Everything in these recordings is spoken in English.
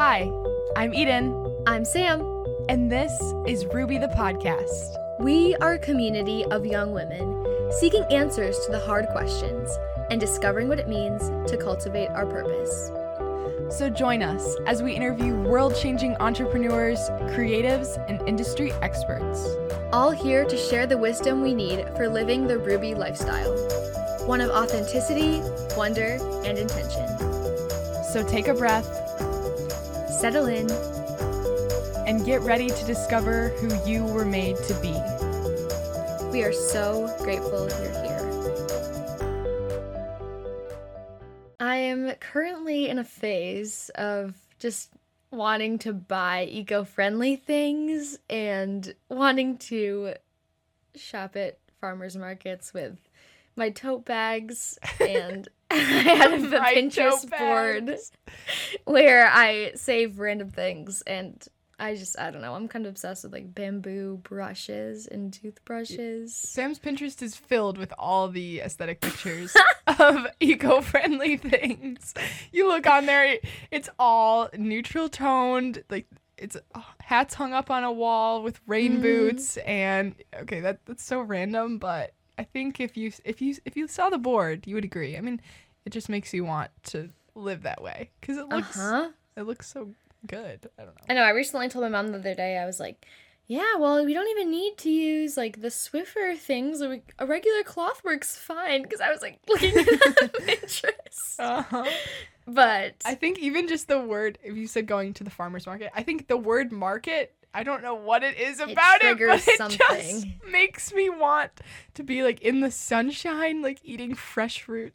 Hi, I'm Eden. I'm Sam. And this is Ruby the Podcast. We are a community of young women seeking answers to the hard questions and discovering what it means to cultivate our purpose. So join us as we interview world-changing entrepreneurs, creatives, and industry experts. All here to share the wisdom we need for living the Ruby lifestyle, one of authenticity, wonder, and intention. So take a breath, settle in, and get ready to discover who you were made to be. We are so grateful you're here. I am currently in a phase of just wanting to buy eco-friendly things and wanting to shop at farmers markets with my tote bags. And I had a Pinterest board where I save random things. And I don't know. I'm kind of obsessed with like bamboo brushes and toothbrushes. Sam's Pinterest is filled with all the aesthetic pictures of eco-friendly things. You look on there, it's all neutral toned, like it's hats hung up on a wall with rain boots, and okay, that's so random, but I think if you saw the board, you would agree. I mean, it just makes you want to live that way because it looks it looks so good. I don't know. I know. I recently told my mom the other day, I was like, yeah, well, we don't even need to use, like, the Swiffer things. A regular cloth works fine, because I was, like, looking at Pinterest. But I think even just the word, if you said going to the farmer's market, I think the word market, I don't know what it is about it, but it something. Just makes me want to be, like, in the sunshine, like, eating fresh fruit.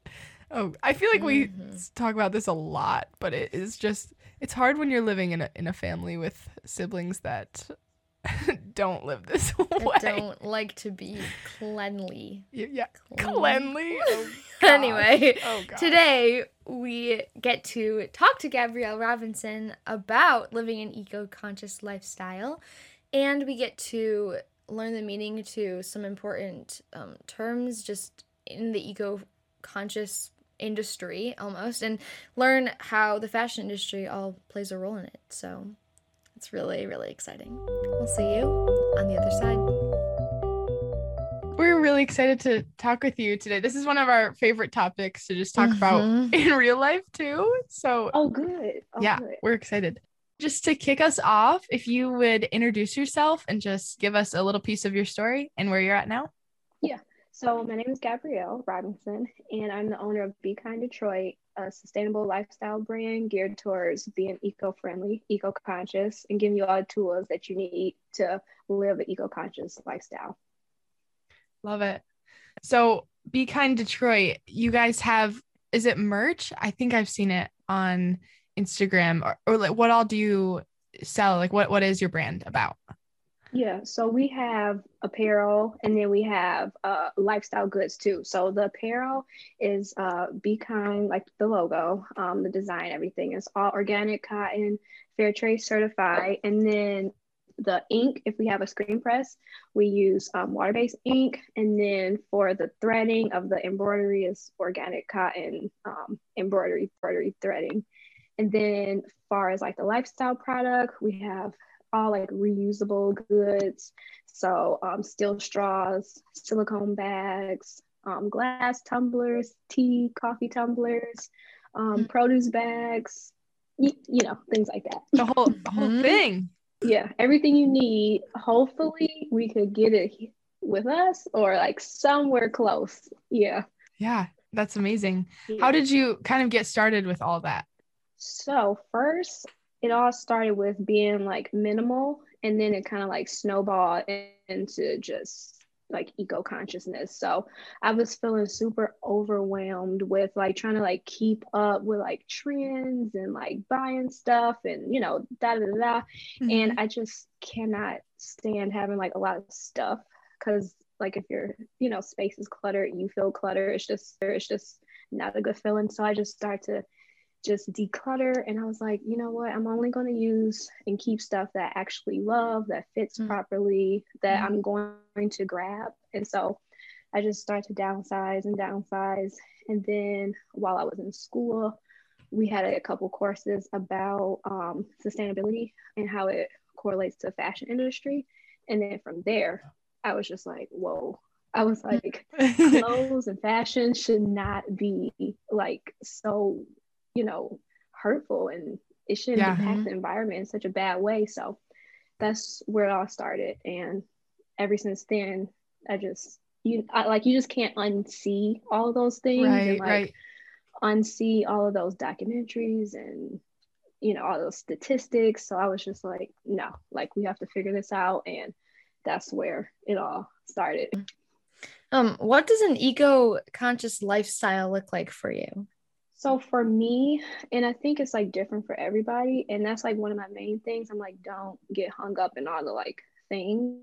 Oh, I feel like we talk about this a lot, but it is just... It's hard when you're living in a family with siblings that don't live this way. That don't like to be cleanly. Yeah. Cleanly? Oh, anyway, today we get to talk to Gabrielle Robinson about living an eco-conscious lifestyle. And we get to learn the meaning to some important terms just in the eco-conscious industry almost, and learn how the fashion industry all plays a role in it. So it's really, really exciting. We'll see you on the other side. We're really excited to talk with you today. This is one of our favorite topics to just talk about in real life too. So good. We're excited. Just to kick us off, if you would introduce yourself and just give us a little piece of your story and where you're at now. Yeah. So my name is Gabrielle Robinson, and I'm the owner of Be Kind Detroit, a sustainable lifestyle brand geared towards being eco-friendly, eco-conscious, and giving you all the tools that you need to live an eco-conscious lifestyle. Love it. So Be Kind Detroit, you guys have, is it merch? I think I've seen it on Instagram. Or like, what all do you sell? Like, what is your brand about? Yeah, so we have apparel, and then we have lifestyle goods too. So the apparel is Be Kind, like the logo, the design, everything. It's all organic cotton, fair trade certified. And then the ink, if we have a screen press, we use water-based ink. And then for the threading of the embroidery is organic cotton embroidery threading. And then as far as like the lifestyle product, we have all like reusable goods, so steel straws, silicone bags, glass tumblers, tea, coffee tumblers, produce bags, you know, things like that. The whole thing. Yeah, everything you need. Hopefully, we could get it with us or like somewhere close. Yeah. Yeah, that's amazing. Yeah. How did you kind of get started with all that? So first, it all started with being like minimal, and then it kind of like snowballed into just like eco-consciousness. So I was feeling super overwhelmed with like trying to like keep up with like trends and like buying stuff and, you know, And I just cannot stand having like a lot of stuff, because like if your, you know, space is cluttered, you feel cluttered. It's just not a good feeling. So I just start to just declutter, and I was like, you know what, I'm only going to use and keep stuff that I actually love, that fits properly, that I'm going to grab. And so I just started to downsize and downsize. And then while I was in school, we had a couple courses about sustainability and how it correlates to the fashion industry. And then from there, I was just like, whoa. I was like, clothes and fashion should not be like so, you know, hurtful, and it shouldn't impact the environment in such a bad way. So that's where it all started. And ever since then, you just can't unsee all of those things, unsee all of those documentaries and, you know, all those statistics. So I was just like, no, like, we have to figure this out. And that's where it all started. What does an eco-conscious lifestyle look like for you? So for me, and I think it's like different for everybody, and that's like one of my main things, I'm like, don't get hung up in all the like things,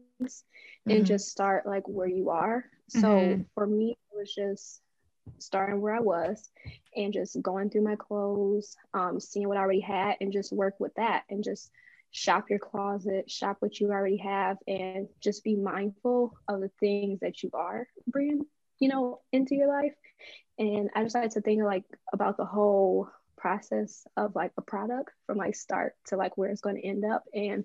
and just start like where you are. So for me, it was just starting where I was and just going through my clothes, seeing what I already had and just work with that, and just shop your closet, shop what you already have, and just be mindful of the things that you are bringing, you know, into your life. And I decided to think like about the whole process of like a product from like start to like where it's going to end up. And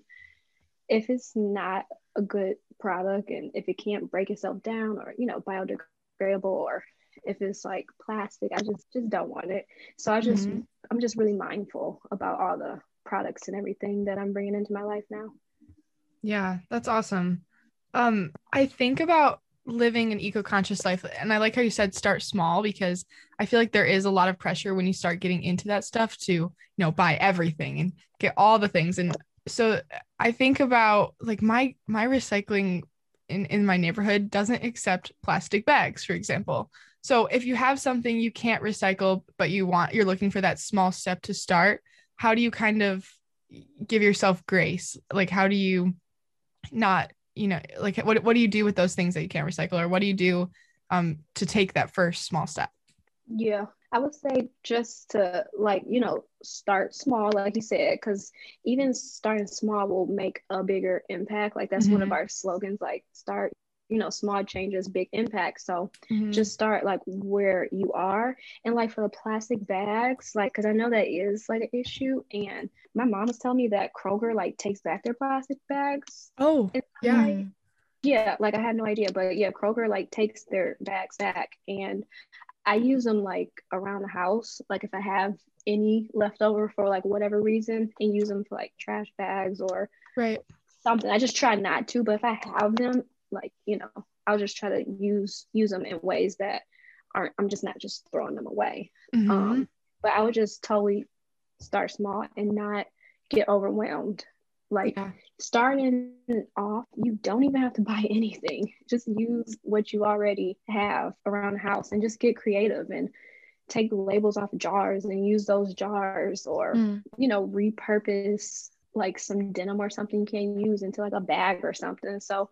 if it's not a good product, and if it can't break itself down, or, you know, biodegradable, or if it's like plastic, I just don't want it. So I just, I'm just really mindful about all the products and everything that I'm bringing into my life now. Yeah, that's awesome. I think about living an eco-conscious life, and I like how you said start small, because I feel like there is a lot of pressure when you start getting into that stuff to, you know, buy everything and get all the things. And so I think about like my recycling in my neighborhood doesn't accept plastic bags, for example. So if you have something you can't recycle, but you're looking for that small step to start, how do you kind of give yourself grace? Like, how do you not, you know, like what do you do with those things that you can't recycle, or what do you do to take that first small step? Yeah, I would say just to like, you know, start small, like you said, because even starting small will make a bigger impact. Like that's one of our slogans, like start, you know, small changes, big impact. So just start like where you are. And like for the plastic bags, like, cause I know that is like an issue. And my mom was telling me that Kroger like takes back their plastic bags. Oh, and yeah. Like I had no idea, but yeah, Kroger like takes their bags back, and I use them like around the house. Like if I have any leftover for like whatever reason, and use them for like trash bags or something. I just try not to, but if I have them, like, you know, I'll just try to use them in ways that aren't, I'm just not just throwing them away. But I would just totally start small and not get overwhelmed. Like starting off, you don't even have to buy anything. Just use what you already have around the house, and just get creative and take the labels off jars and use those jars, or, you know, repurpose like some denim or something you can use into like a bag or something. So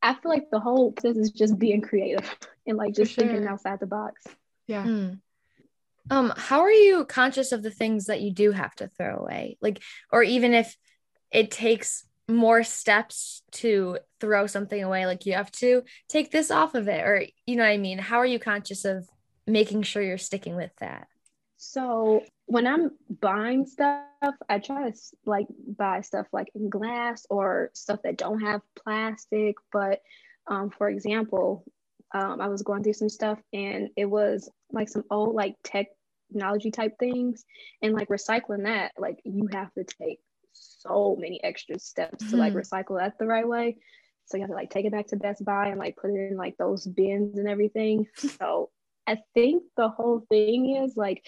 I feel like the whole process is just being creative and like just thinking outside the box. Yeah. How are you conscious of the things that you do have to throw away? Like, or even if it takes more steps to throw something away, like you have to take this off of it, or, you know what I mean? How are you conscious of making sure you're sticking with that? So when I'm buying stuff, I try to like buy stuff like in glass or stuff that don't have plastic. But for example, I was going through some stuff, and it was like some old like technology type things, and like recycling that, like you have to take so many extra steps to like recycle that the right way. So you have to like take it back to Best Buy and like put it in like those bins and everything. So I think the whole thing is like,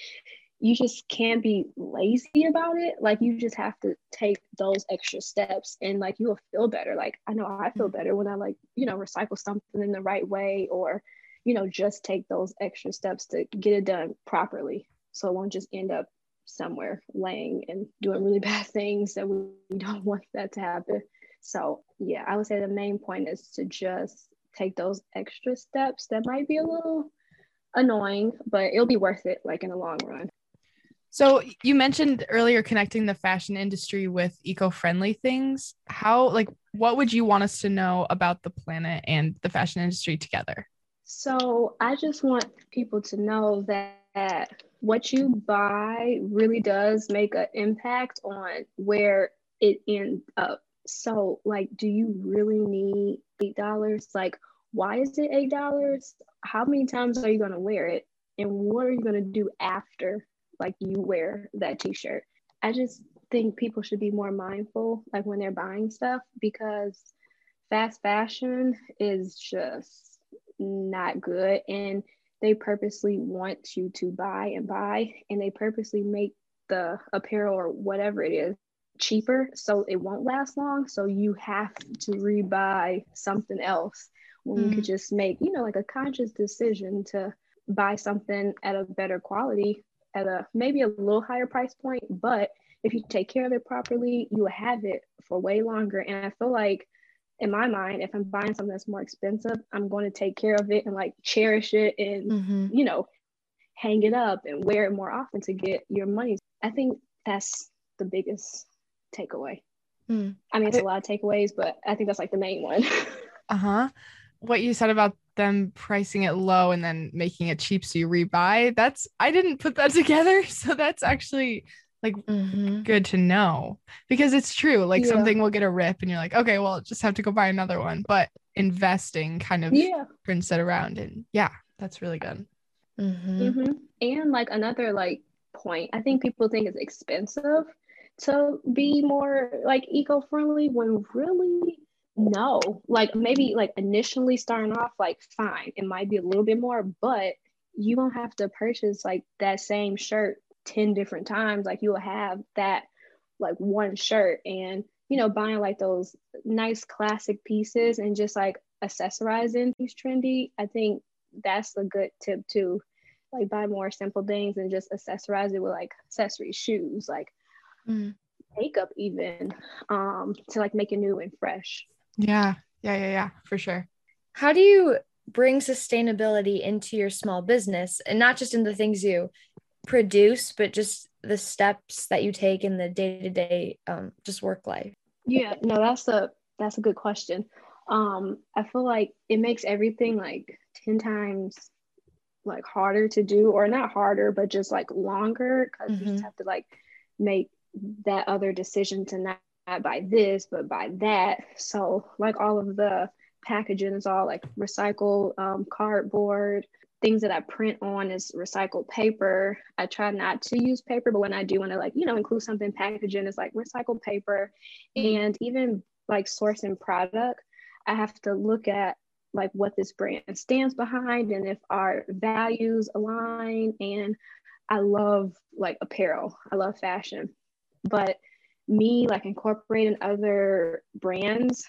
you just can't be lazy about it. Like you just have to take those extra steps, and like you will feel better. Like I know I feel better when I like, you know, recycle something in the right way, or, you know, just take those extra steps to get it done properly, so it won't just end up somewhere laying and doing really bad things that we don't want that to happen. So yeah, I would say the main point is to just take those extra steps that might be a little annoying, but it'll be worth it like in the long run. So you mentioned earlier connecting the fashion industry with eco-friendly things. How, like, what would you want us to know about the planet and the fashion industry together? So I just want people to know that that what you buy really does make an impact on where it ends up. So, like, do you really need $8? Like, why is it $8? How many times are you going to wear it? And what are you going to do after, like, you wear that t-shirt? I just think people should be more mindful, like, when they're buying stuff, because fast fashion is just not good. And they purposely want you to buy, and they purposely make the apparel or whatever it is cheaper, so it won't last long. So you have to rebuy something else when you could just make, you know, like a conscious decision to buy something at a better quality, at a maybe a little higher price point. But if you take care of it properly, you will have it for way longer. And I feel like, in my mind, if I'm buying something that's more expensive, I'm going to take care of it and, like, cherish it and, you know, hang it up and wear it more often to get your money. I think that's the biggest takeaway. I mean, it's a lot of takeaways, but I think that's, like, the main one. What you said about them pricing it low and then making it cheap so you rebuy, that's, I didn't put that together. So that's actually, like, good to know, because it's true. Like, something will get a rip and you're like, okay, well, just have to go buy another one. But investing kind of turns that around, and that's really good. And, like, another, like, point, I think people think it's expensive to be more, like, eco-friendly, when really no. Like, maybe, like, initially starting off, like, fine, it might be a little bit more, but you don't have to purchase, like, that same shirt 10 different times. Like, you'll have that, like, one shirt, and, you know, buying, like, those nice classic pieces and just, like, accessorizing these trendy. I think that's a good tip too, like, buy more simple things and just accessorize it with, like, accessories, shoes, like makeup even, to, like, make it new and fresh. Yeah, for sure. How do you bring sustainability into your small business, and not just in the things you produce, but just the steps that you take in the day-to-day just work life? That's a good question. I feel like it makes everything, like, 10 times, like, harder to do, or not harder, but just, like, longer, because you just have to, like, make that other decision to not buy this but buy that. So, like, all of the packaging is all, like, recycled cardboard. Things that I print on is recycled paper. I try not to use paper, but when I do want to, like, you know, include something packaging, it's, like, recycled paper. And even, like, sourcing product, I have to look at, like, what this brand stands behind and if our values align. And I love, like, apparel, I love fashion, but me, like, incorporating other brands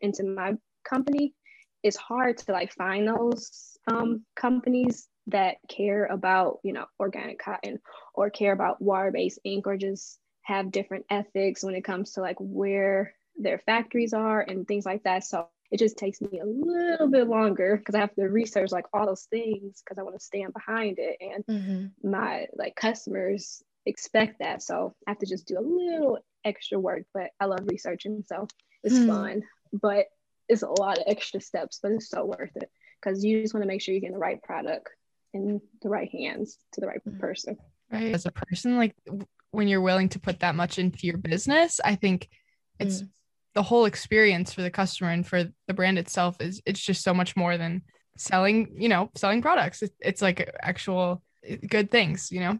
into my company, it's hard to, like, find those companies that care about, you know, organic cotton, or care about water-based ink, or just have different ethics when it comes to, like, where their factories are and things like that. So it just takes me a little bit longer, because I have to research, like, all those things, because I want to stand behind it, and my, like, customers expect that. So I have to just do a little extra work, but I love researching, so it's fun. But it's a lot of extra steps, but it's so worth it, because you just want to make sure you get the right product in the right hands to the right person. Right. As a person, like, when you're willing to put that much into your business, I think it's the whole experience for the customer and for the brand itself is, it's just so much more than selling products. It's like actual good things, you know?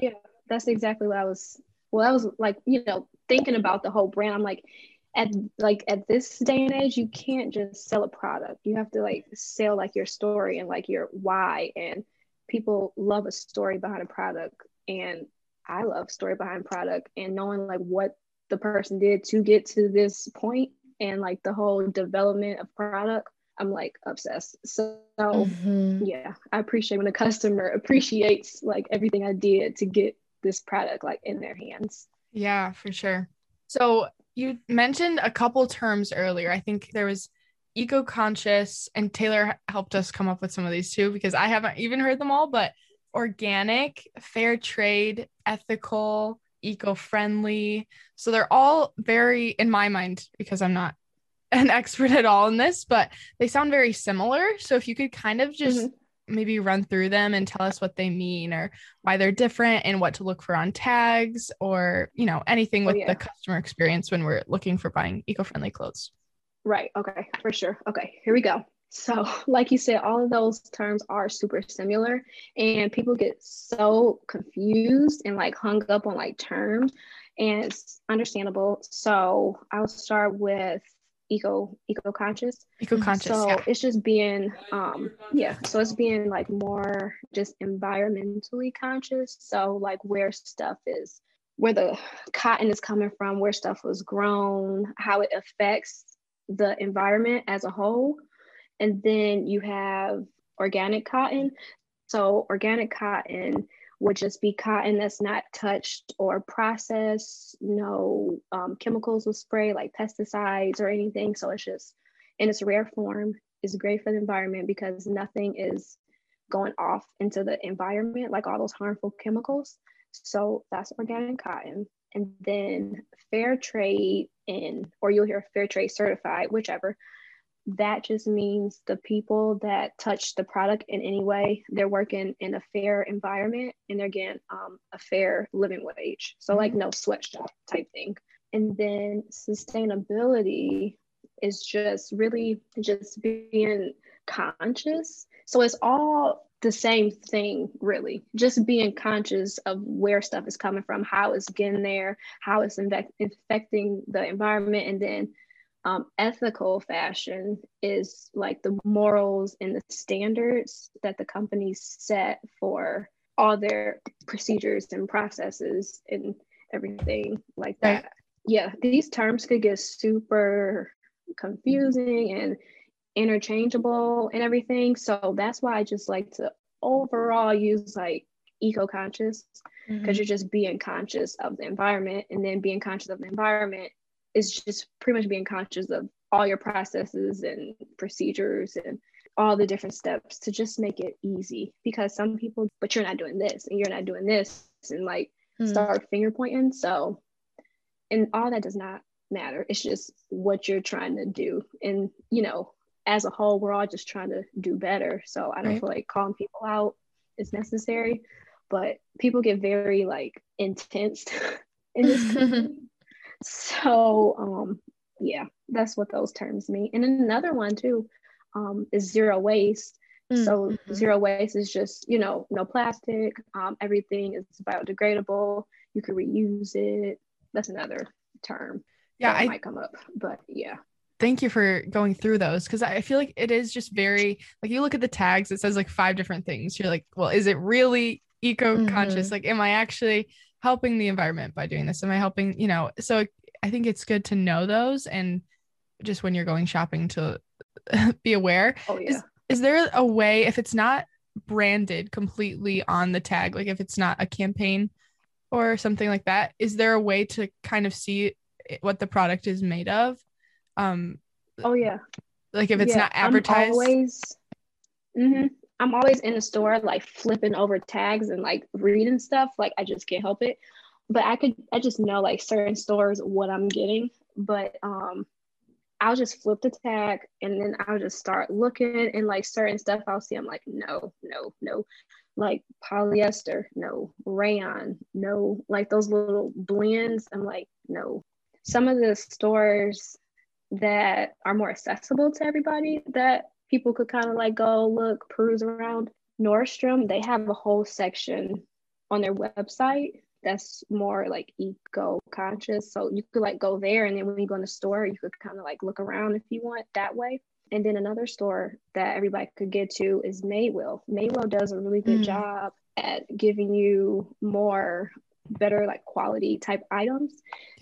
Yeah, that's exactly what I was like, you know, thinking about the whole brand. I'm like, at this day and age, you can't just sell a product. You have to, like, sell, like, your story and, like, your why. And people love a story behind a product, and I love story behind product, and knowing, like, what the person did to get to this point, and, like, the whole development of product, I'm, like, obsessed. So yeah, I appreciate when a customer appreciates, like, everything I did to get this product, like, in their hands. Yeah, for sure. So you mentioned a couple terms earlier. I think there was eco-conscious, and Taylor helped us come up with some of these too, because I haven't even heard them all, but organic, fair trade, ethical, eco-friendly. So they're all very, in my mind, because I'm not an expert at all in this, but they sound very similar. So if you could kind of just maybe run through them and tell us what they mean or why they're different and what to look for on tags or, you know, anything with the customer experience when we're looking for buying eco-friendly clothes. Right. Okay. For sure. Okay. Here we go. So like you said, all of those terms are super similar and people get so confused and like hung up on like terms, and it's understandable. So I'll start with eco-conscious. So it's just being so it's being like more just environmentally conscious. So like where stuff is, where the cotton is coming from, where stuff was grown, how it affects the environment as a whole. And then you have organic cotton. So organic cotton would just be cotton that's not touched or processed, no chemicals was sprayed like pesticides or anything. So it's just in its rare form. It's great for the environment because nothing is going off into the environment, like all those harmful chemicals. So that's organic cotton. And then fair trade, or you'll hear fair trade certified, whichever. That just means the people that touch the product in any way, they're working in a fair environment and they're getting a fair living wage. So like no sweatshop type thing. And then sustainability is just really just being conscious. So it's all the same thing, really, just being conscious of where stuff is coming from, how it's getting there, how it's affecting the environment. And then ethical fashion is like the morals and the standards that the companies set for all their procedures and processes and everything like that. Yeah, these terms could get super confusing and interchangeable and everything. So that's why I just like to overall use like eco-conscious, because you're just being conscious of the environment, and then being conscious of the environment is just pretty much being conscious of all your processes and procedures and all the different steps to just make it easy. Because some people, but you're not doing this and you're not doing this, and like start finger pointing. So, and all that does not matter. It's just what you're trying to do. And, you know, as a whole, we're all just trying to do better. So I don't feel like calling people out is necessary, but people get very like intense in this country. So, yeah, that's what those terms mean. And another one too, is zero waste. So zero waste is just, you know, no plastic. Everything is biodegradable. You can reuse it. That's another term that might come up, but yeah. Thank you for going through those, because I feel like it is just very, like, you look at the tags, it says like 5 different things. You're like, well, is it really eco-conscious? Like, am I actually helping the environment by doing this? Am I helping, you know? So I think it's good to know those, and just when you're going shopping to be aware. Is there a way, if it's not branded completely on the tag, like if it's not a campaign or something like that, is there a way to kind of see what the product is made of? Like if it's not advertised? I'm always in the store, like flipping over tags and like reading stuff. Like I just can't help it, but I just know like certain stores, what I'm getting, but, I'll just flip the tag and then I'll just start looking, and like certain stuff I'll see, I'm like, no, like polyester, no, rayon, no, like those little blends. I'm like, no. Some of the stores that are more accessible to everybody, that people could kind of like go look, peruse around. Nordstrom, they have a whole section on their website that's more like eco-conscious. So you could like go there, and then when you go in the store, you could kind of like look around if you want that way. And then another store that everybody could get to is Madewell. Madewell does a really good job at giving you more better like quality type items.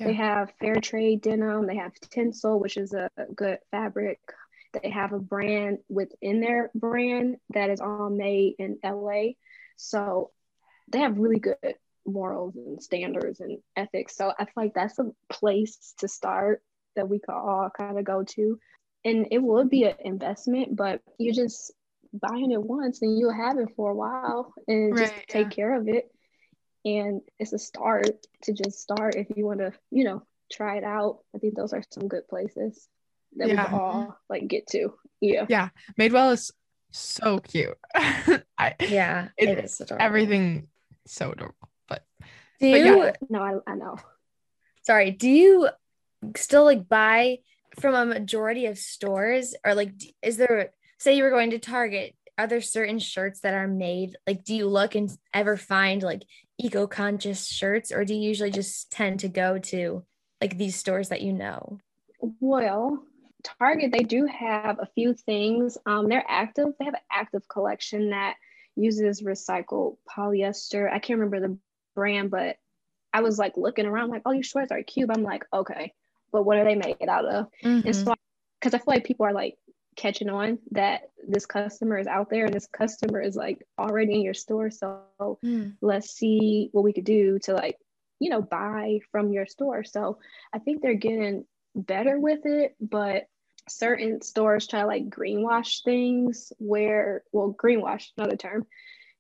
They have fair trade denim, they have tinsel, which is a good fabric. They have a brand within their brand that is all made in LA. So they have really good morals and standards and ethics. So I feel like that's a place to start that we could all kind of go to. And it would be an investment, but you're just buying it once and you'll have it for a while and just take care of it. And it's a start to just start if you want to, you know, try it out. I think those are some good places that we all like get to. Madewell is so cute. It is adorable. Everything so adorable. I know. Sorry. Do you still buy from a majority of stores, or is there, say you were going to Target, are there certain shirts that are made? Do you look and ever find eco-conscious shirts, or do you usually just tend to go to these stores that you know? Well, Target, they do have a few things. They have an active collection that uses recycled polyester. I can't remember the brand, but I was looking around, all these shorts are cute. I'm okay, but what are they made out of? Mm-hmm. And so, because I feel people are catching on that this customer is out there, and this customer is already in your store. So let's see what we could do to buy from your store. So I think they're getting better with it, but certain stores try to greenwash things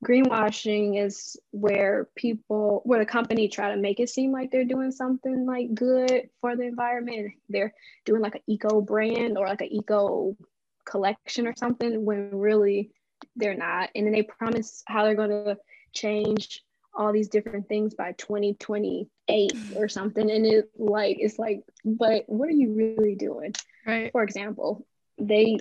greenwashing is where the company try to make it seem like they're doing something good for the environment. They're doing an eco brand or an eco collection or something, when really they're not. And then they promise how they're going to change all these different things by 2028 or something. And but what are you really doing? Right. For example, they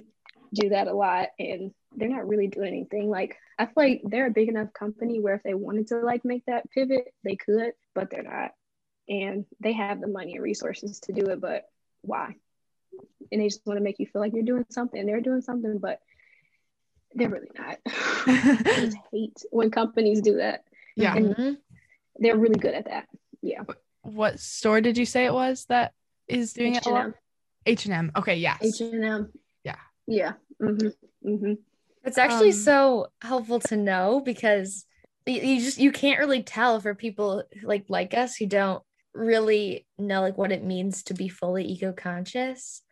do that a lot, and they're not really doing anything. I feel they're a big enough company where if they wanted to make that pivot, they could, but they're not. And they have the money and resources to do it, but why? And they just want to make you feel you're doing something. They're doing something, but they're really not. I just hate when companies do that. Yeah. And they're really good at that. Yeah. What store did you say it was that is doing H&M. It a lot? H&M. Okay, yes. H&M. Yeah. Yeah. Mm-hmm. Mm-hmm. It's actually so helpful to know, because you can't really tell for people like us who don't really know what it means to be fully eco-conscious.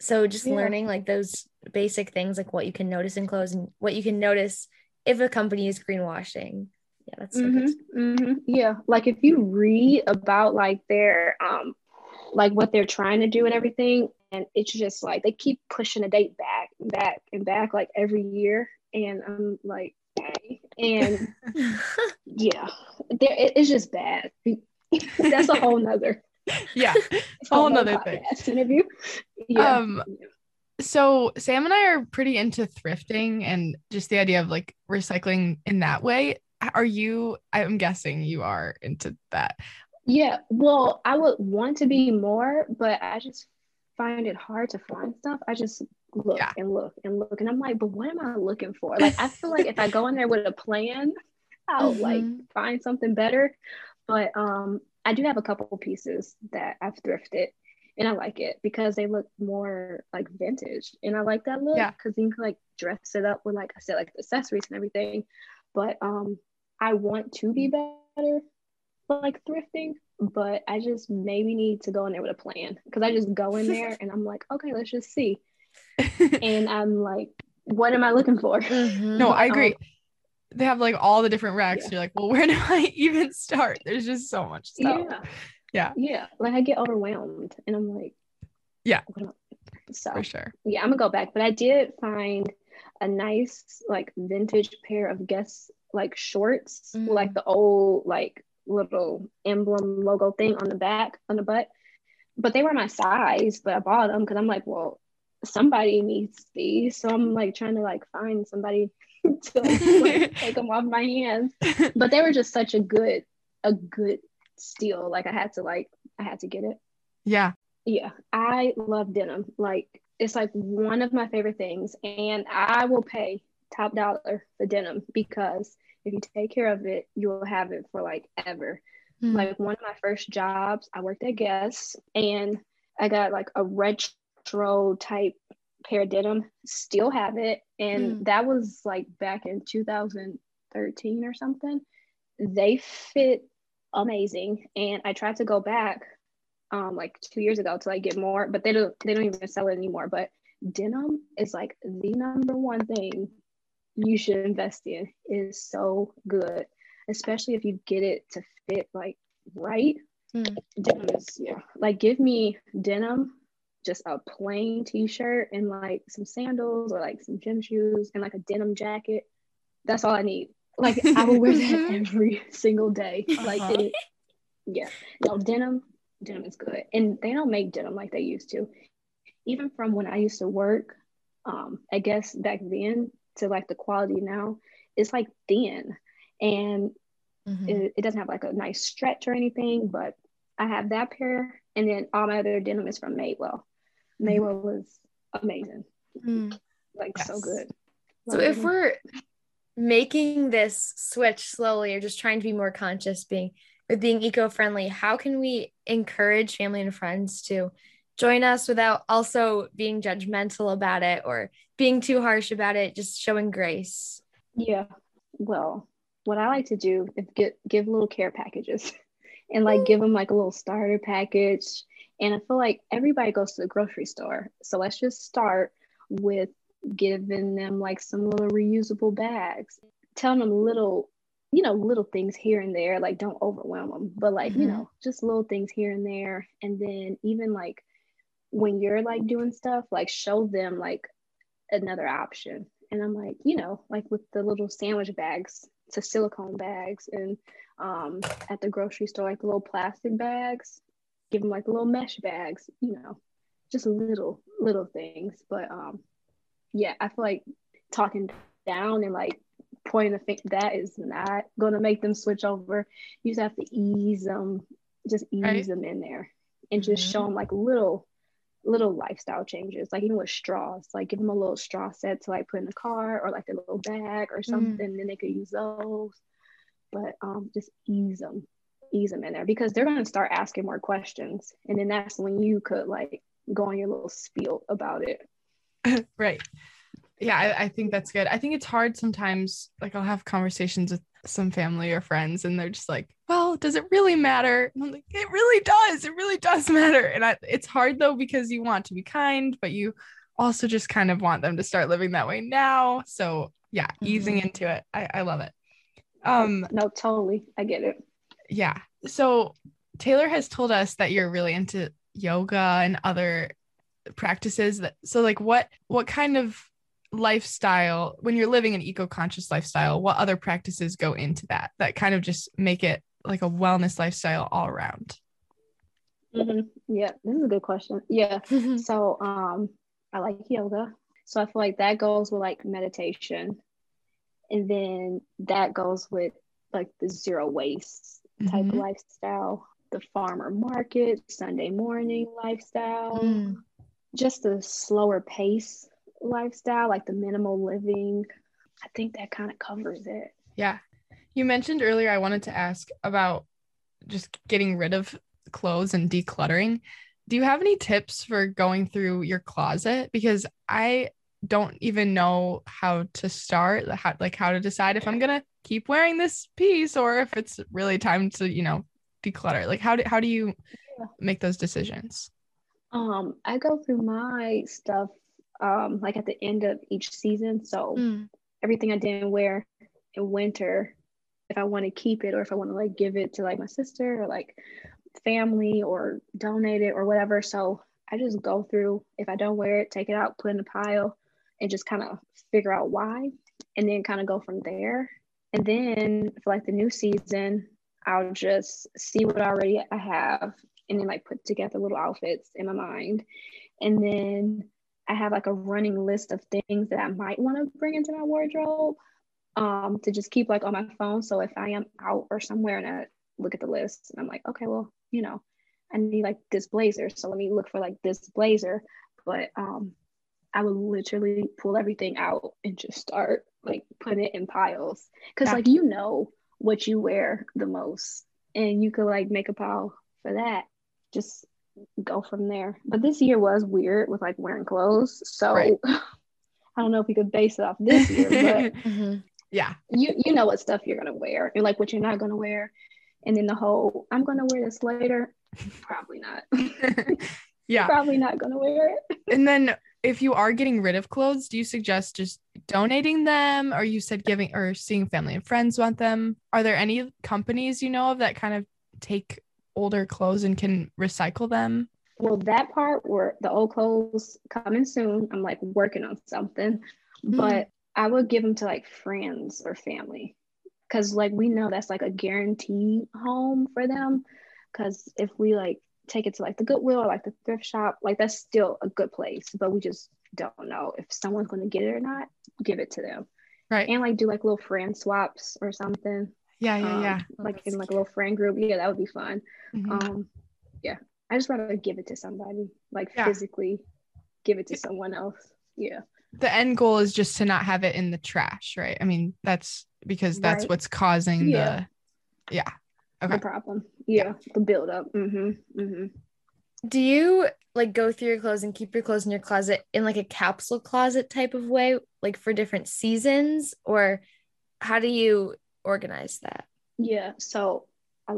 So just learning those basic things, what you can notice in clothes and what you can notice if a company is greenwashing. Yeah, that's so good. Mm-hmm. Yeah, if you read about their what they're trying to do and everything, and it's just they keep pushing a date back every year, and I'm and yeah, it's just bad. That's a whole nother thing interview. Yeah. So Sam and I are pretty into thrifting and just the idea of recycling in that way. Are you? I'm guessing you are into that. Yeah. Well, I would want to be more, but I just find it hard to find stuff. I just look and look and look, and I'm but what am I looking for? I feel if I go in there with a plan, I'll find something better. But I do have a couple pieces that I've thrifted, and I like it because they look more vintage, and I like that look because you can dress it up with I said accessories and everything. But I want to be better thrifting, but I just maybe need to go in there with a plan, because I just go in there and I'm okay, let's just see. And I'm what am I looking for? Mm-hmm. No, I agree. They have all the different racks. Yeah. You're where do I even start? There's just so much stuff. Yeah. I get overwhelmed, and I'm so for sure. Yeah, I'm gonna go back, but I did find a nice vintage pair of Guess shorts, with the old little emblem logo thing on the back, on the butt, but they were my size, but I bought them because I'm well, somebody needs these, so I'm trying to find somebody to take them off my hands. But they were just such a good steal. I had to get it. Yeah, I love denim. It's one of my favorite things, and I will pay top dollar for denim, because if you take care of it, you'll have it for ever. Mm. One of my first jobs, I worked at Guess, and I got a retro type pair of denim, still have it. And that was back in 2013 or something. They fit amazing. And I tried to go back 2 years ago to get more, but they don't even sell it anymore. But denim is the number one thing you should invest in. It is so good, especially if you get it to fit right. Denim is give me denim just a plain t-shirt and like some sandals or like some gym shoes and like a denim jacket. That's all I need. Like I will wear that every single day. Like it, yeah. No, denim is good. And they don't make denim like they used to. Even from when I used to work, I guess back then to like the quality now, it's like thin and it doesn't have like a nice stretch or anything, but I have that pair. And then all my other denim is from Madewell. Madewell was amazing. Like so good. So if we're making this switch slowly or just trying to be more conscious being eco-friendly, how can we encourage family and friends to join us without also being judgmental about it or being too harsh about it, just showing grace? Yeah. Well, what I like to do is give little care packages and like give them like a little starter package. And I feel like everybody goes to the grocery store. So let's just start with giving them like some little reusable bags, telling them little things here and there, like don't overwhelm them, but like, just little things here and there. And then even like when you're like doing stuff, like show them like another option. And I'm like, like with the little sandwich bags to silicone bags and at the grocery store, like little plastic bags, give them like little mesh bags, just little things. But yeah, I feel like talking down and like pointing the finger, that is not going to make them switch over. You just have to ease them in there and just show them like little lifestyle changes, like even with straws, like give them a little straw set to like put in the car or like a little bag or something, then they could use those. But just ease them in there, because they're going to start asking more questions, and then that's when you could like go on your little spiel about it. Right. Yeah, I think that's good. I think it's hard sometimes, like I'll have conversations with some family or friends and they're just like, well, does it really matter? And I'm like, it really does matter. And it's hard though, because you want to be kind, but you also just kind of want them to start living that way now. So yeah, easing into it. I love it. No, totally. I get it. Yeah. So Taylor has told us that you're really into yoga and other practices. So like what kind of lifestyle, when you're living an eco-conscious lifestyle, what other practices go into that kind of just make it like a wellness lifestyle all around? Yeah, this is a good question. Yeah. So I like yoga, so I feel like that goes with like meditation, and then that goes with like the zero waste type lifestyle, the farmer market, Sunday morning lifestyle, just a slower pace lifestyle, like the minimal living. I think that kind of covers it. Yeah. You mentioned earlier, I wanted to ask about just getting rid of clothes and decluttering. Do you have any tips for going through your closet? Because I don't even know how to start, how to decide if I'm going to keep wearing this piece or if it's really time to, declutter. Like how do you make those decisions? I go through my stuff like at the end of each season. So everything I didn't wear in winter, if I want to keep it or if I want to like give it to like my sister or like family or donate it or whatever. So I just go through, if I don't wear it, take it out, put it in a pile and just kind of figure out why, and then kind of go from there. And then for like the new season, I'll just see what already I have and then like put together little outfits in my mind. And then I have like a running list of things that I might want to bring into my wardrobe to just keep like on my phone. So if I am out or somewhere and I look at the list and I'm like, okay, well, I need like this blazer, so let me look for like this blazer. But I would literally pull everything out and just start like putting it in piles, because like what you wear the most, and you could like make a pile for that. Just go from there. But this year was weird with like wearing clothes, so I don't know if we could base it off this year, but yeah, you know what stuff you're gonna wear and like what you're not gonna wear, and then the whole I'm gonna wear this later, probably not. Yeah, probably not gonna wear it. And then if you are getting rid of clothes, do you suggest just donating them, or you said giving or seeing family and friends want them? Are there any companies you know of that kind of take older clothes and can recycle them? well, that part where the old clothes coming soon, I'm like working on something, but I would give them to like friends or family. Cause like, we know that's like a guaranteed home for them. Cause if we like take it to like the Goodwill or like the thrift shop, like that's still a good place, but we just don't know if someone's going to get it or not, give it to them. Right. And like do like little friend swaps or something. Yeah. Like in like a little friend group. Yeah, that would be fun. Mm-hmm. Yeah. I just rather give it to somebody, like physically give it to someone else. Yeah. The end goal is just to not have it in the trash, right? I mean, that's because that's what's causing the the problem. Yeah. The buildup. Mm-hmm. Mm-hmm. Do you like go through your clothes and keep your clothes in your closet in like a capsule closet type of way, like for different seasons, or how do you organize that? Yeah. So I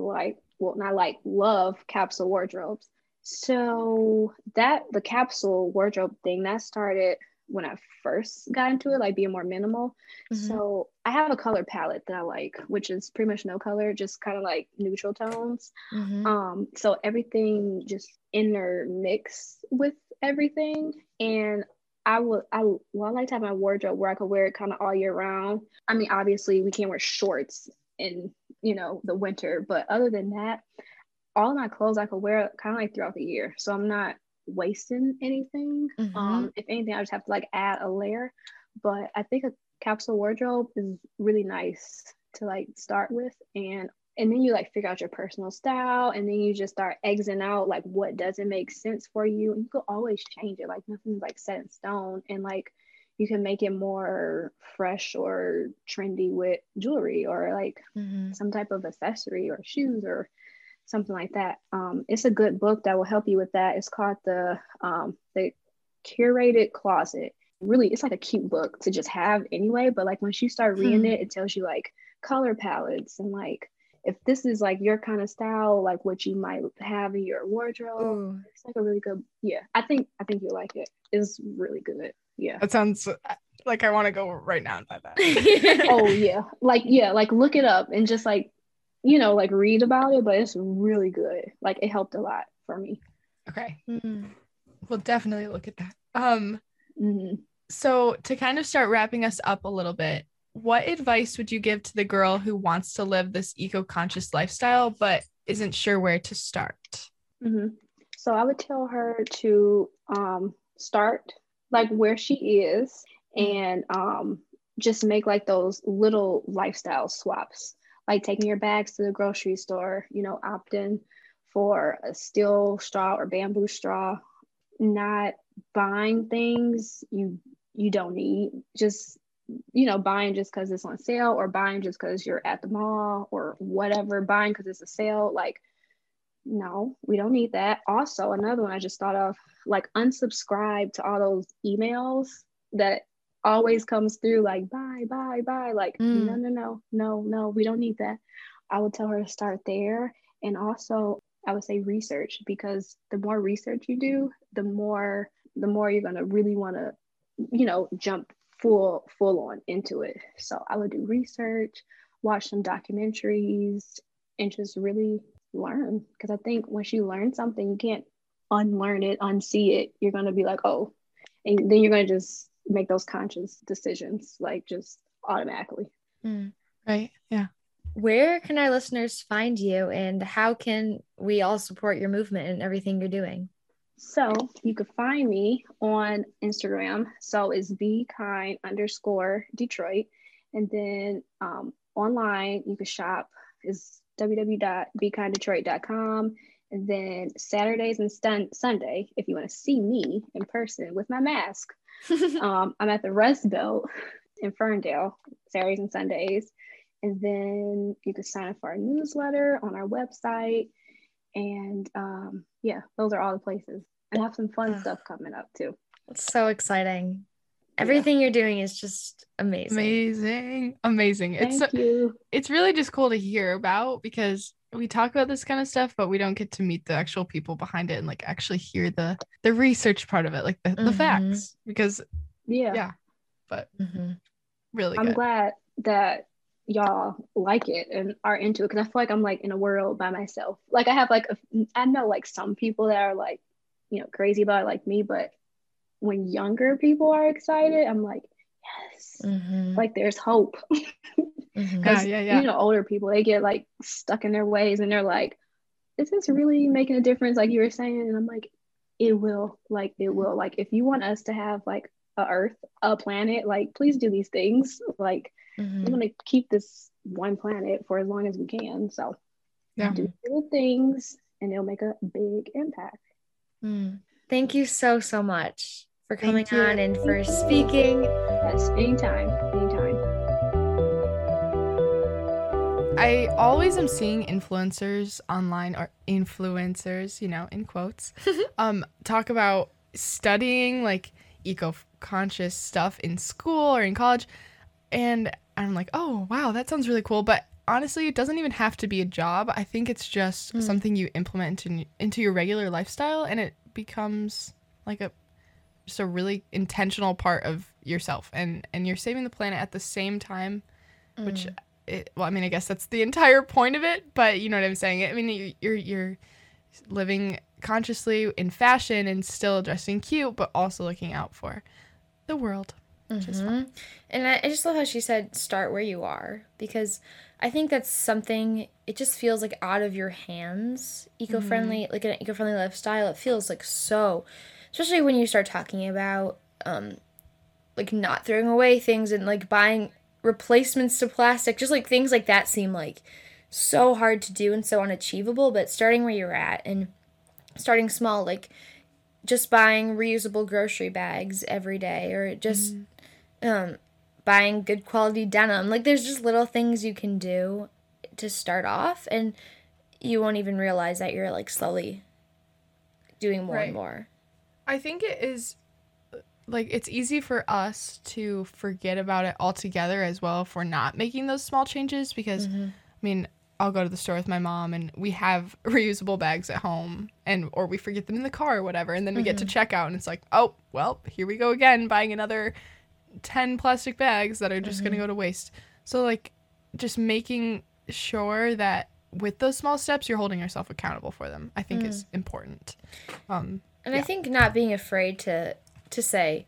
love capsule wardrobes. So that the capsule wardrobe thing that started when I first got into it, like being more minimal. Mm-hmm. So I have a color palette that I like, which is pretty much no color, just kind of like neutral tones. Mm-hmm. So everything just intermix with everything. And I like to have my wardrobe where I could wear it kind of all year round. I mean, obviously we can't wear shorts in, you know, the winter, but other than that, all my clothes I could wear kind of like throughout the year. So I'm not wasting anything. Mm-hmm. If anything, I just have to like add a layer, but I think a capsule wardrobe is really nice to like start with, and then you like figure out your personal style, and then you just start exiting out like what doesn't make sense for you, and you can always change it. Like nothing's like set in stone, and like you can make it more fresh or trendy with jewelry or like some type of accessory or shoes or something like that. It's a good book that will help you with that. It's called the Curated Closet. Really, it's like a cute book to just have anyway, but like once you start reading it tells you like color palettes and like if this is like your kind of style, like what you might have in your wardrobe. Ooh. It's like a really good I think you'll like it. It's really good. Yeah, that sounds like I want to go right now and buy that. Oh yeah, like look it up and just like, you know, like read about it, but it's really good. Like it helped a lot for me. Okay. Mm-hmm. We'll definitely look at that. So to kind of start wrapping us up a little bit, what advice would you give to the girl who wants to live this eco-conscious lifestyle, but isn't sure where to start? Mm-hmm. So I would tell her to start like where she is and just make like those little lifestyle swaps. Like taking your bags to the grocery store, you know, opting for a steel straw or bamboo straw, not buying things you don't need, just, you know, buying just because it's on sale, or buying just because you're at the mall or whatever, buying because it's a sale. Like, no, we don't need that. Also, another one I just thought of, like unsubscribe to all those emails that always comes through like bye, like no, we don't need that. I would tell her to start there. And also I would say research, because the more research you do, the more you're going to really want to, you know, jump full on into it. So I would do research, watch some documentaries, and just really learn, because I think once you learn something, you can't unlearn it, unsee it. You're going to be like, oh, and then you're going to just make those conscious decisions, like just automatically. Right. Yeah. Where can our listeners find you, and how can we all support your movement and everything you're doing? So you can find me on Instagram. So it's BeKind_Detroit. And then online you can shop is www.bekinddetroit.com. And then Saturdays and Sunday, if you want to see me in person with my mask, I'm at the Rust Belt in Ferndale, Saturdays and Sundays. And then you can sign up for our newsletter on our website. And those are all the places. And I have some fun stuff coming up too. That's so exciting. Everything you're doing is just amazing. Thank you. It's really just cool to hear about, because we talk about this kind of stuff, but we don't get to meet the actual people behind it and like actually hear the research part of it, like the facts, because really I'm glad that y'all like it and are into it, because I feel like I'm like in a world by myself. Like I have like I know like some people that are like you know, crazy about it like me, but when younger people are excited, I'm like, yes, mm-hmm. like there's hope. Because mm-hmm. You know, older people, they get like stuck in their ways and they're like, is this really making a difference? Like you were saying. And I'm like, it will. Like if you want us to have like a earth, a planet, like please do these things. Like mm-hmm. I'm going to keep this one planet for as long as we can. So do good things and it'll make a big impact. Mm. Thank you so much for coming on and for speaking. Yes, anytime. I always am seeing influencers online, or influencers, you know, in quotes, talk about studying like eco-conscious stuff in school or in college. And I'm like, oh, wow, that sounds really cool. But honestly, it doesn't even have to be a job. I think it's just something you implement into your regular lifestyle, and it becomes like a really intentional part of yourself. And you're saving the planet at the same time, which... I guess that's the entire point of it, but you know what I'm saying? I mean, you're living consciously in fashion and still dressing cute, but also looking out for the world, which is fun. And I just love how she said, start where you are, because I think that's something, it just feels like out of your hands, eco-friendly, like an eco-friendly lifestyle. It feels like so, especially when you start talking about, like not throwing away things and like buying replacements to plastic, just like things like that seem like so hard to do and so unachievable, but starting where you're at and starting small, like just buying reusable grocery bags every day, or just buying good quality denim. Like there's just little things you can do to start off, and you won't even realize that you're like slowly doing more and more. I think it is like, it's easy for us to forget about it altogether as well if we're not making those small changes, because, I mean, I'll go to the store with my mom and we have reusable bags at home, and or we forget them in the car or whatever, and then we get to checkout and it's like, oh, well, here we go again, buying another 10 plastic bags that are just going to go to waste. So, like, just making sure that with those small steps, you're holding yourself accountable for them, I think is important. I think not being afraid to say,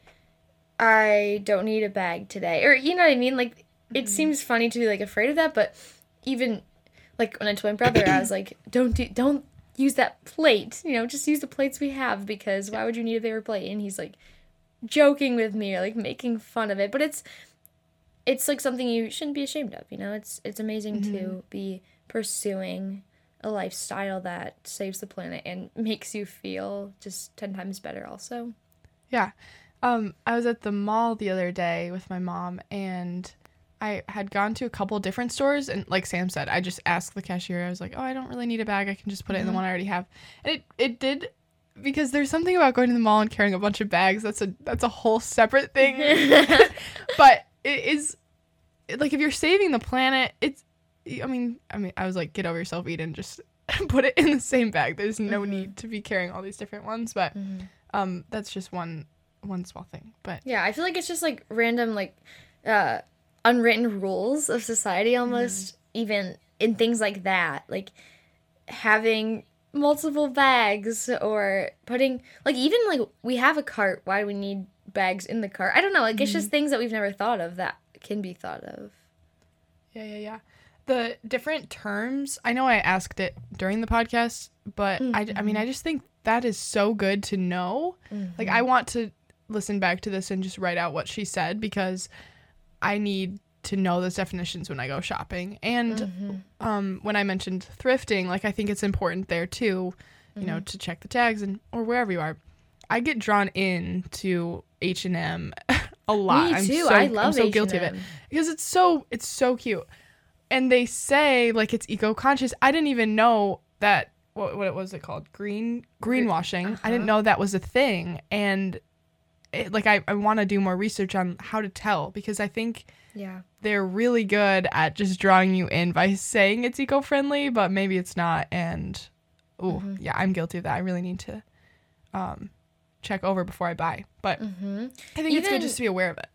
I don't need a bag today, or you know what I mean, like it seems funny to be like afraid of that, but even like when I told my brother, I was like, don't use that plate, you know, just use the plates we have, because why would you need a bigger plate? And he's like joking with me or like making fun of it, but it's like something you shouldn't be ashamed of, you know. It's amazing to be pursuing a lifestyle that saves the planet and makes you feel just 10 times better also. Yeah. I was at the mall the other day with my mom, and I had gone to a couple different stores, and like Sam said, I just asked the cashier. I was like, oh, I don't really need a bag. I can just put it in the one I already have. And it did, because there's something about going to the mall and carrying a bunch of bags. That's a whole separate thing. But it is, like, if you're saving the planet, it's, I mean, I was like, get over yourself, Eden, just put it in the same bag. There's no need to be carrying all these different ones, but... that's just one small thing, but yeah, I feel like it's just like random, like, unwritten rules of society almost, even in things like that, like having multiple bags, or putting like, even like we have a cart, why do we need bags in the cart? I don't know, like it's just things that we've never thought of that can be thought of. Yeah. The different terms, I know I asked it during the podcast, but I just think that is so good to know. Like, I want to listen back to this and just write out what she said, because I need to know those definitions when I go shopping. And when I mentioned thrifting, like, I think it's important there too, you know, to check the tags and or wherever you are. I get drawn in to H&M a lot. Me too. I love H&M. I'm so guilty of it, because it's so cute. And they say, like, it's eco-conscious. I didn't even know that, what was it called? Greenwashing. I didn't know that was a thing. And, I want to do more research on how to tell, because I think they're really good at just drawing you in by saying it's eco-friendly, but maybe it's not. And, I'm guilty of that. I really need to check over before I buy. But I think it's good just to be aware of it.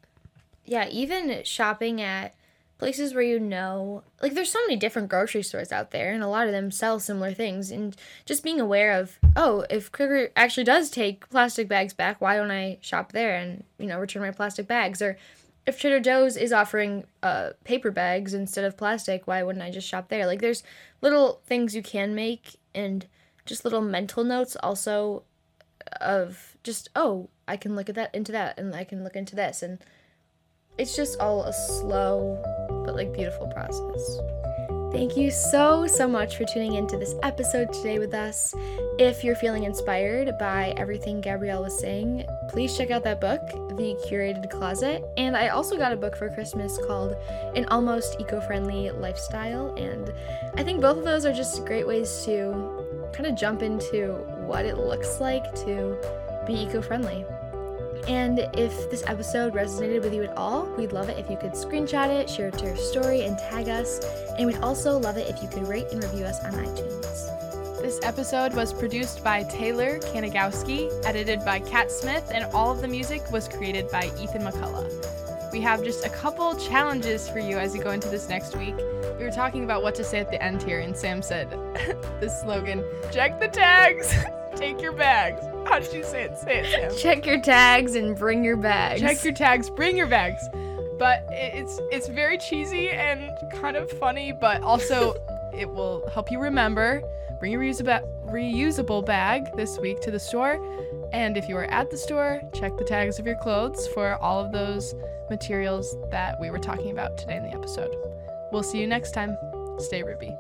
Yeah, even shopping at places where you know, like, there's so many different grocery stores out there, and a lot of them sell similar things, and just being aware of, oh, if Kroger actually does take plastic bags back, why don't I shop there and, you know, return my plastic bags? Or if Trader Joe's is offering paper bags instead of plastic, why wouldn't I just shop there? Like, there's little things you can make, and just little mental notes also of just, oh, I can look at that, into that, and I can look into this, and it's just all a slow but, like, beautiful process. Thank you so much for tuning into this episode today with us. If you're feeling inspired by everything Gabrielle was saying, please check out that book, The Curated Closet. And I also got a book for Christmas called An Almost Eco-Friendly Lifestyle. And I think both of those are just great ways to kind of jump into what it looks like to be eco-friendly. And if this episode resonated with you at all, we'd love it if you could screenshot it, share it to your story, and tag us. And we'd also love it if you could rate and review us on iTunes. This episode was produced by Taylor Kanagowski, edited by Kat Smith, and all of the music was created by Ethan McCullough. We have just a couple challenges for you as we go into this next week. We were talking about what to say at the end here, and Sam said this slogan, check the tags, take your bags. How did you say it? Say it, Sam. Check your tags and bring your bags. Check your tags, bring your bags. But it's very cheesy and kind of funny, but also it will help you remember. Bring your reusable bag this week to the store. And if you are at the store, check the tags of your clothes for all of those materials that we were talking about today in the episode. We'll see you next time. Stay Ruby.